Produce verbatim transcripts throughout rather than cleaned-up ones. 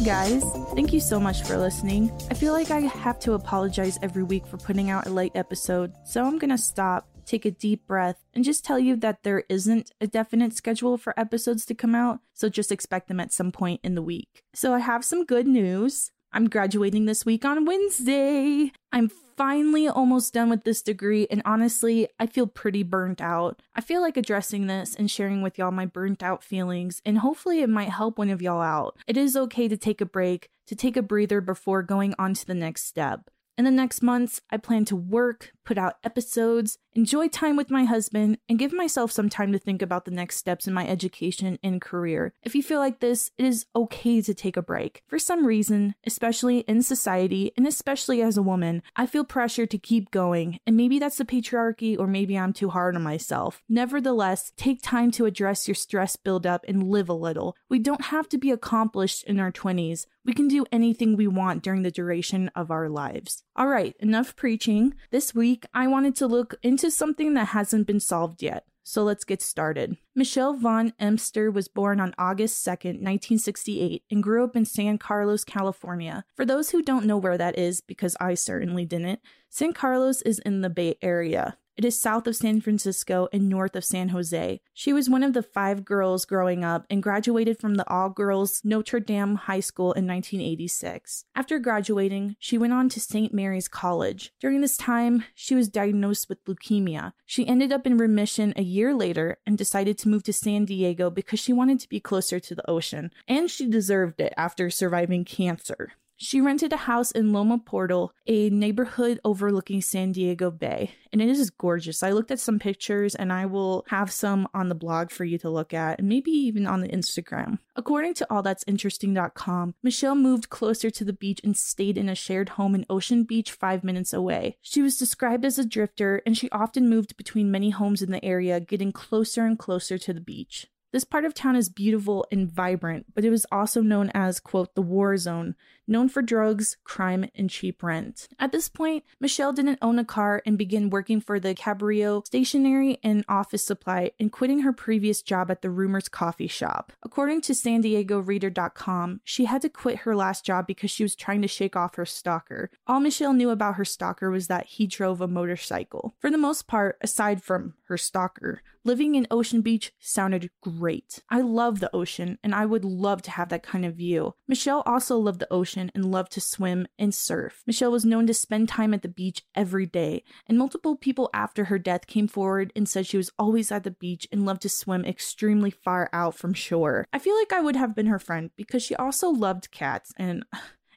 Hey guys, thank you so much for listening. I feel like I have to apologize every week for putting out a late episode, so I'm gonna stop, take a deep breath, and just tell you that there isn't a definite schedule for episodes to come out, so just expect them at some point in the week. So I have some good news. I'm graduating this week on Wednesday. I'm finally almost done with this degree, and honestly, I feel pretty burnt out. I feel like addressing this and sharing with y'all my burnt out feelings, and hopefully it might help one of y'all out. It is okay to take a break, to take a breather before going on to the next step. In the next months, I plan to work, put out episodes, enjoy time with my husband, and give myself some time to think about the next steps in my education and career. If you feel like this, it is okay to take a break. For some reason, especially in society, and especially as a woman, I feel pressure to keep going, and maybe that's the patriarchy, or maybe I'm too hard on myself. Nevertheless, take time to address your stress buildup and live a little. We don't have to be accomplished in our twenties. We can do anything we want during the duration of our lives. All right, enough preaching. This week, I wanted to look into something that hasn't been solved yet. So let's get started. Michelle von Emster was born on August second, nineteen sixty-eight, and grew up in San Carlos, California. For those who don't know where that is, because I certainly didn't, San Carlos is in the Bay Area. It is south of San Francisco and north of San Jose. She was one of the five girls growing up and graduated from the all-girls Notre Dame High School in nineteen eighty-six. After graduating, she went on to Saint Mary's College. During this time, she was diagnosed with leukemia. She ended up in remission a year later and decided to move to San Diego because she wanted to be closer to the ocean, and she deserved it after surviving cancer. She rented a house in Loma Portal, a neighborhood overlooking San Diego Bay, and it is gorgeous. I looked at some pictures, and I will have some on the blog for you to look at, and maybe even on the Instagram. According to all that's interesting dot com, Michelle moved closer to the beach and stayed in a shared home in Ocean Beach, five minutes away. She was described as a drifter, and she often moved between many homes in the area, getting closer and closer to the beach. This part of town is beautiful and vibrant, but it was also known as, quote, the war zone, known for drugs, crime, and cheap rent. At this point, Michelle didn't own a car and began working for the Cabrillo Stationery and Office Supply and quitting her previous job at the Rumors Coffee Shop. According to San Diego Reader dot com, she had to quit her last job because she was trying to shake off her stalker. All Michelle knew about her stalker was that he drove a motorcycle. For the most part, aside from her stalker, living in Ocean Beach sounded great. I love the ocean, and I would love to have that kind of view. Michelle also loved the ocean and loved to swim and surf. Michelle was known to spend time at the beach every day, and multiple people after her death came forward and said she was always at the beach and loved to swim extremely far out from shore. I feel like I would have been her friend because she also loved cats, and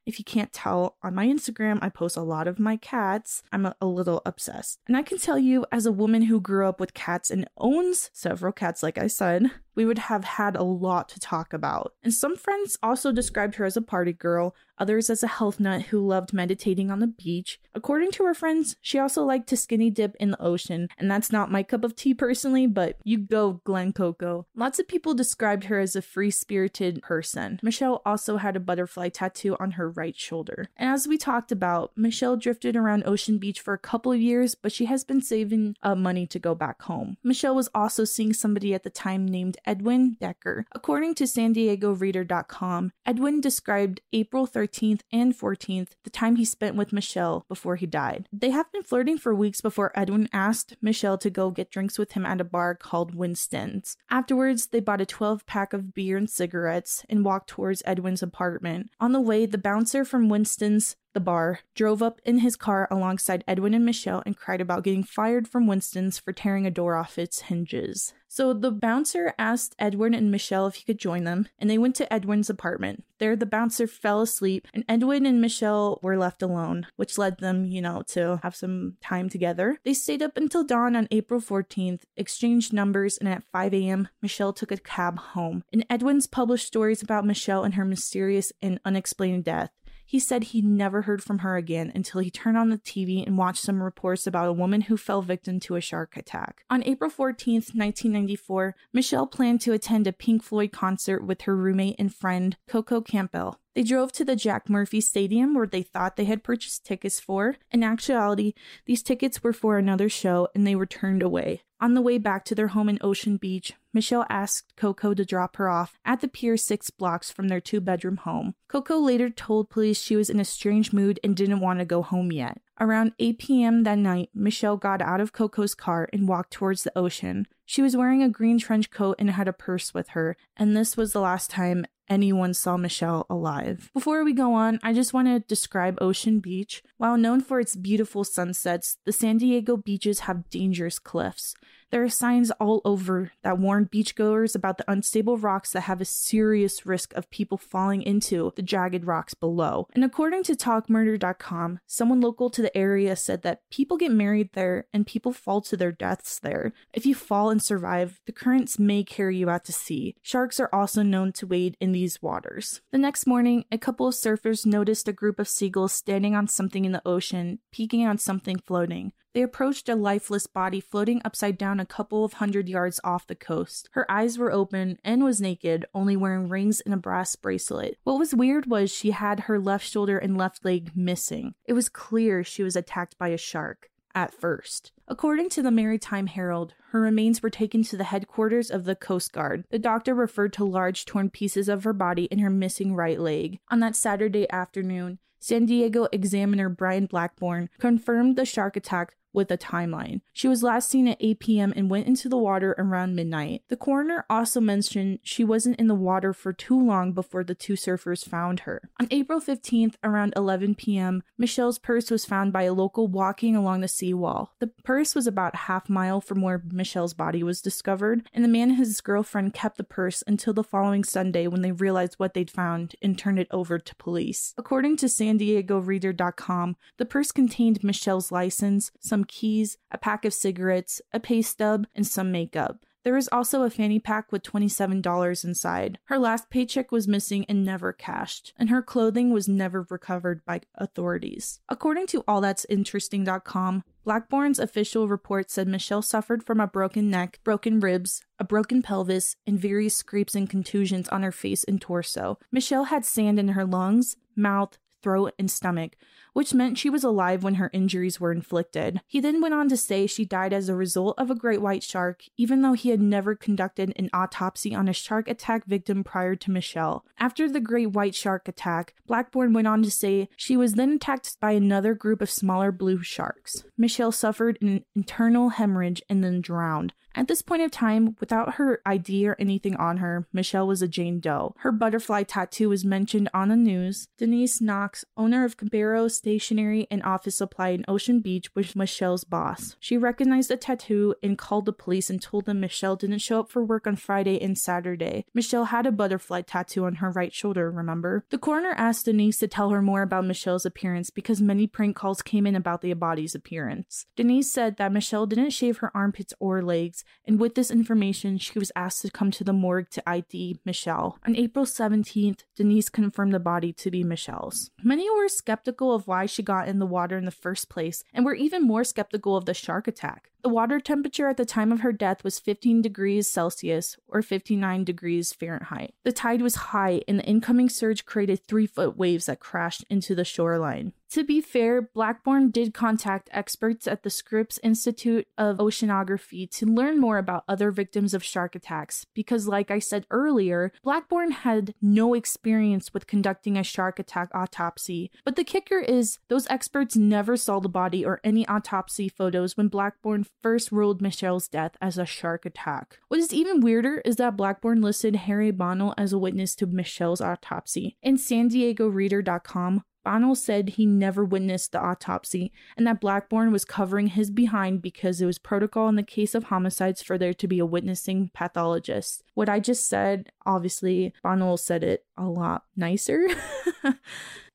if you can't tell, on my Instagram, I post a lot of my cats. I'm a, a little obsessed. And I can tell you, as a woman who grew up with cats and owns several cats, like I said, we would have had a lot to talk about. And some friends also described her as a party girl, others as a health nut who loved meditating on the beach. According to her friends, she also liked to skinny dip in the ocean, and that's not my cup of tea personally, but you go, Glen Coco. Lots of people described her as a free-spirited person. Michelle also had a butterfly tattoo on her right shoulder. And as we talked about, Michelle drifted around Ocean Beach for a couple years, but she has been saving uh, money to go back home. Michelle was also seeing somebody at the time named Edwin Decker. According to San Diego Reader dot com, Edwin described April thirteenth and fourteenth, the time he spent with Michelle before he died. They have been flirting for weeks before Edwin asked Michelle to go get drinks with him at a bar called Winston's. Afterwards, they bought a twelve pack of beer and cigarettes and walked towards Edwin's apartment. On the way, the bouncer from Winston's, the bar, drove up in his car alongside Edwin and Michelle and cried about getting fired from Winston's for tearing a door off its hinges. So the bouncer asked Edwin and Michelle if he could join them, and they went to Edwin's apartment. There, the bouncer fell asleep, and Edwin and Michelle were left alone, which led them, you know, to have some time together. They stayed up until dawn on April fourteenth, exchanged numbers, and at five a.m., Michelle took a cab home. In Edwin's published stories about Michelle and her mysterious and unexplained death, he said he never heard from her again until he turned on the T V and watched some reports about a woman who fell victim to a shark attack. On April fourteenth, nineteen ninety-four, Michelle planned to attend a Pink Floyd concert with her roommate and friend, Coco Campbell. They drove to the Jack Murphy Stadium where they thought they had purchased tickets for. In actuality, these tickets were for another show and they were turned away. On the way back to their home in Ocean Beach, Michelle asked Coco to drop her off at the pier six blocks from their two-bedroom home. Coco later told police she was in a strange mood and didn't want to go home yet. Around eight p.m. that night, Michelle got out of Coco's car and walked towards the ocean. She was wearing a green trench coat and had a purse with her, and this was the last time anyone saw Michelle alive. Before we go on, I just want to describe Ocean Beach. While known for its beautiful sunsets, the San Diego beaches have dangerous cliffs. There are signs all over that warn beachgoers about the unstable rocks that have a serious risk of people falling into the jagged rocks below. And according to talk murder dot com, someone local to the area said that people get married there and people fall to their deaths there. If you fall and survive, the currents may carry you out to sea. Sharks are also known to wade in these waters. The next morning, a couple of surfers noticed a group of seagulls standing on something in the ocean, peeking on something floating. They approached a lifeless body floating upside down a couple of hundred yards off the coast. Her eyes were open and was naked, only wearing rings and a brass bracelet. What was weird was she had her left shoulder and left leg missing. It was clear she was attacked by a shark at first. According to the Maritime Herald, her remains were taken to the headquarters of the Coast Guard. The doctor referred to large torn pieces of her body and her missing right leg. On that Saturday afternoon, San Diego Examiner Brian Blackburn confirmed the shark attack with a timeline. She was last seen at eight p.m. and went into the water around midnight. The coroner also mentioned she wasn't in the water for too long before the two surfers found her. On April fifteenth, around eleven p.m., Michelle's purse was found by a local walking along the seawall. The purse was about a half mile from where Michelle's body was discovered, and the man and his girlfriend kept the purse until the following Sunday when they realized what they'd found and turned it over to police. According to San Diego Reader dot com, the purse contained Michelle's license, some keys, a pack of cigarettes, a pay stub, and some makeup. There is also a fanny pack with twenty-seven dollars inside. Her last paycheck was missing and never cashed, and her clothing was never recovered by authorities. According to all that's interesting dot com, Blackburn's official report said Michelle suffered from a broken neck, broken ribs, a broken pelvis, and various scrapes and contusions on her face and torso. Michelle had sand in her lungs, mouth, throat, and stomach, which meant she was alive when her injuries were inflicted. He then went on to say she died as a result of a great white shark, even though he had never conducted an autopsy on a shark attack victim prior to Michelle. After the great white shark attack, Blackburn went on to say she was then attacked by another group of smaller blue sharks. Michelle suffered an internal hemorrhage and then drowned. At this point of time, without her I D or anything on her, Michelle was a Jane Doe. Her butterfly tattoo was mentioned on the news. Denise Knox, owner of Cabrillo Stationery and Office Supply in Ocean Beach, was Michelle's boss. She recognized the tattoo and called the police and told them Michelle didn't show up for work on Friday and Saturday. Michelle had a butterfly tattoo on her right shoulder, remember? The coroner asked Denise to tell her more about Michelle's appearance because many prank calls came in about the body's appearance. Denise said that Michelle didn't shave her armpits or legs, and with this information, she was asked to come to the morgue to I D Michelle. On April seventeenth, Denise confirmed the body to be Michelle's. Many were skeptical of why she got in the water in the first place, and were even more skeptical of the shark attack. The water temperature at the time of her death was fifteen degrees Celsius, or fifty-nine degrees Fahrenheit. The tide was high, and the incoming surge created three-foot waves that crashed into the shoreline. To be fair, Blackburn did contact experts at the Scripps Institute of Oceanography to learn more about other victims of shark attacks, because like I said earlier, Blackburn had no experience with conducting a shark attack autopsy. But the kicker is, those experts never saw the body or any autopsy photos when Blackburn first ruled Michelle's death as a shark attack. What is even weirder is that Blackburn listed Harry Bonnell as a witness to Michelle's autopsy. In San Diego Reader dot com, Bonnell said he never witnessed the autopsy and that Blackburn was covering his behind because it was protocol in the case of homicides for there to be a witnessing pathologist. What I just said, obviously, Bonnell said it a lot nicer.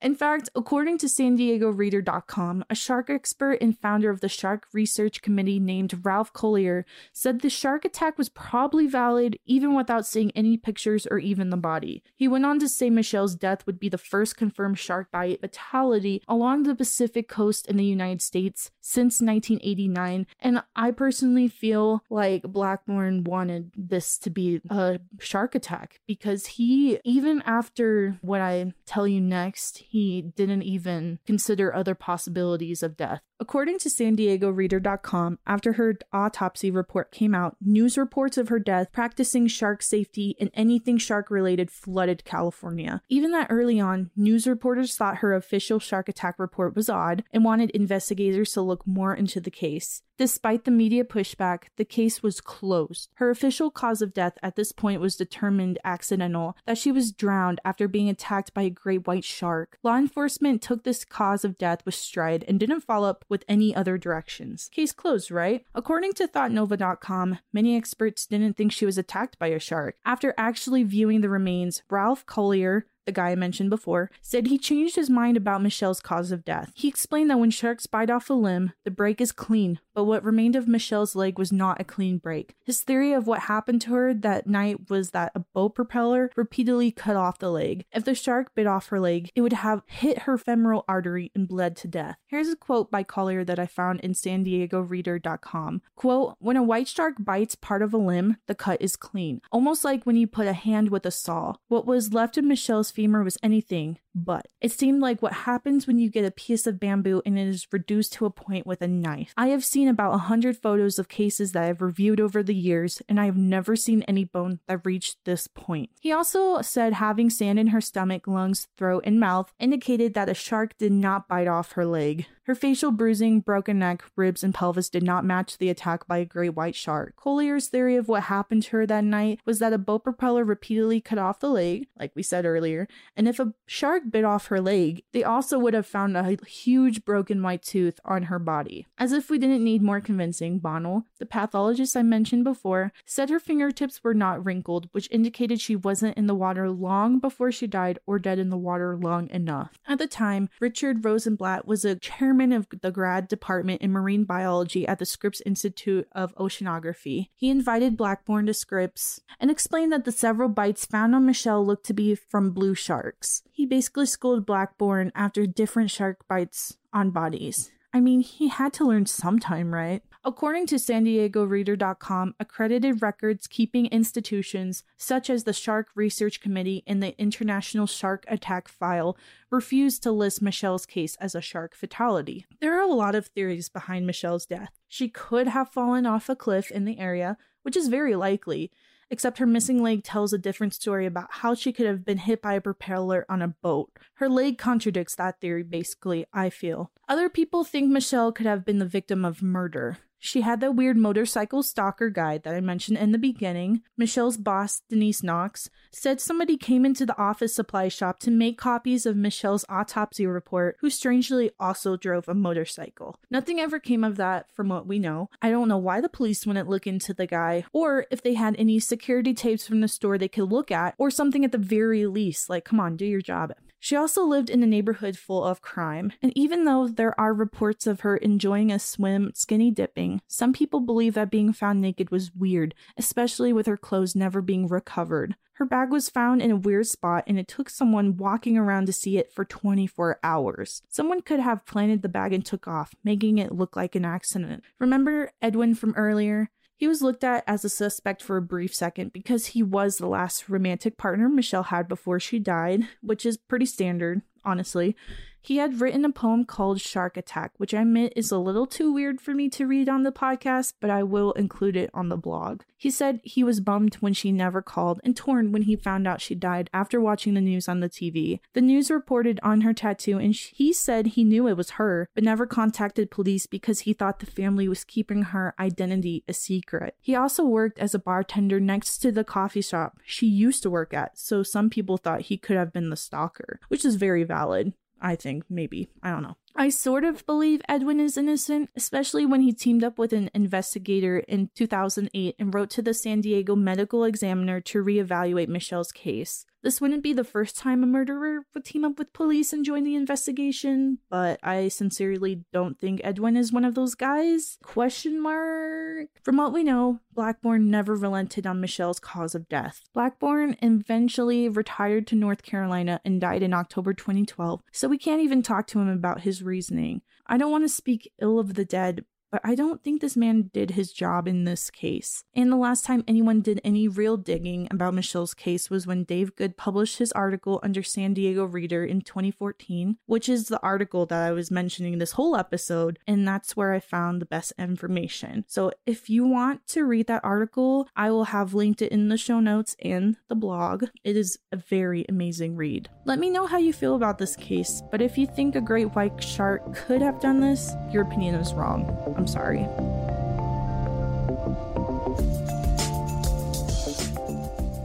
In fact, according to San Diego Reader dot com, a shark expert and founder of the Shark Research Committee named Ralph Collier said the shark attack was probably valid even without seeing any pictures or even the body. He went on to say Michelle's death would be the first confirmed shark bite fatality along the Pacific coast in the United States since nineteen eighty-nine, and I personally feel like Blackburn wanted this to be a shark attack because he, even after what I tell you next, he didn't even consider other possibilities of death. According to San Diego Reader dot com, after her autopsy report came out, news reports of her death practicing shark safety and anything shark-related flooded California. Even that early on, news reporters thought her official shark attack report was odd and wanted investigators to look more into the case. Despite the media pushback, the case was closed. Her official cause of death at this point was determined accidental, that she was drowned after being attacked by a great white shark. Law enforcement took this cause of death with stride and didn't follow up with any other directions. Case closed, right? According to Thought Nova dot com, many experts didn't think she was attacked by a shark. After actually viewing the remains, Ralph Collier, the guy I mentioned before, said he changed his mind about Michelle's cause of death. He explained that when sharks bite off a limb, the break is clean, but what remained of Michelle's leg was not a clean break. His theory of what happened to her that night was that a boat propeller repeatedly cut off the leg. If the shark bit off her leg, it would have hit her femoral artery and bled to death. Here's a quote by Collier that I found in San Diego Reader dot com. Quote, "When a white shark bites part of a limb, the cut is clean, almost like when you put a hand with a saw. What was left of Michelle's femur was anything but. It seemed like what happens when you get a piece of bamboo and it is reduced to a point with a knife. I have seen about one hundred photos of cases that I've reviewed over the years, and I have never seen any bone that reached this point." He also said having sand in her stomach, lungs, throat, and mouth indicated that a shark did not bite off her leg. Her facial bruising, broken neck, ribs, and pelvis did not match the attack by a great white shark. Collier's theory of what happened to her that night was that a boat propeller repeatedly cut off the leg, like we said earlier, and if a shark bit off her leg, they also would have found a huge broken white tooth on her body. As if we didn't need more convincing, Bonnell, the pathologist I mentioned before, said her fingertips were not wrinkled, which indicated she wasn't in the water long before she died or dead in the water long enough. At the time, Richard Rosenblatt was a chairman of the grad department in marine biology at the Scripps Institute of Oceanography. He invited Blackburn to Scripps and explained that the several bites found on Michelle looked to be from blue sharks. He basically schooled Blackburn after different shark bites on bodies. I mean, he had to learn sometime, right? According to San Diego Reader dot com, accredited records-keeping institutions such as the Shark Research Committee and the International Shark Attack File refused to list Michelle's case as a shark fatality. There are a lot of theories behind Michelle's death. She could have fallen off a cliff in the area, which is very likely, except her missing leg tells a different story about how she could have been hit by a propeller on a boat. Her leg contradicts that theory, basically, I feel. Other people think Michelle could have been the victim of murder. She had that weird motorcycle stalker guy that I mentioned in the beginning. Michelle's boss, Denise Knox, said somebody came into the office supply shop to make copies of Michelle's autopsy report, who strangely also drove a motorcycle. Nothing ever came of that from what we know. I don't know why the police wouldn't look into the guy, or if they had any security tapes from the store they could look at, or something at the very least. Like, come on, do your job. She also lived in a neighborhood full of crime, and even though there are reports of her enjoying a swim skinny dipping, some people believe that being found naked was weird, especially with her clothes never being recovered. Her bag was found in a weird spot, and it took someone walking around to see it for twenty-four hours. Someone could have planted the bag and took off, making it look like an accident. Remember Edwin from earlier? He was looked at as a suspect for a brief second because he was the last romantic partner Michelle had before she died, which is pretty standard, honestly. He had written a poem called Shark Attack, which I admit is a little too weird for me to read on the podcast, but I will include it on the blog. He said he was bummed when she never called and torn when he found out she died after watching the news on the T V. The news reported on her tattoo, and he said he knew it was her, but never contacted police because he thought the family was keeping her identity a secret. He also worked as a bartender next to the coffee shop she used to work at, so some people thought he could have been the stalker, which is very valid. I think, maybe. I don't know. I sort of believe Edwin is innocent, especially when he teamed up with an investigator in two thousand eight and wrote to the San Diego Medical Examiner to reevaluate Michelle's case. This wouldn't be the first time a murderer would team up with police and join the investigation, but I sincerely don't think Edwin is one of those guys. Question mark? From what we know, Blackburn never relented on Michelle's cause of death. Blackburn eventually retired to North Carolina and died in October twenty twelve, so we can't even talk to him about his reasoning. I don't want to speak ill of the dead, But I don't think this man did his job in this case. And the last time anyone did any real digging about Michelle's case was when Dave Good published his article under San Diego Reader in twenty fourteen, which is the article that I was mentioning this whole episode, and that's where I found the best information. So if you want to read that article, I will have linked it in the show notes and the blog. It is a very amazing read. Let me know how you feel about this case, but if you think a great white shark could have done this, your opinion is wrong. I'm sorry.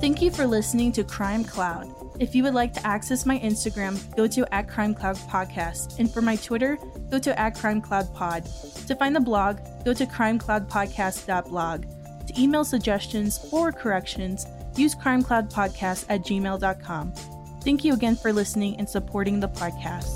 Thank you for listening to Crime Cloud. If you would like to access my Instagram, go to at Crime Cloud Podcast. And for my Twitter, go to at Crime Cloud Pod. To find the blog, go to crime cloud podcast dot blog. To email suggestions or corrections, use crime cloud podcast at gmail dot com. Thank you again for listening and supporting the podcast.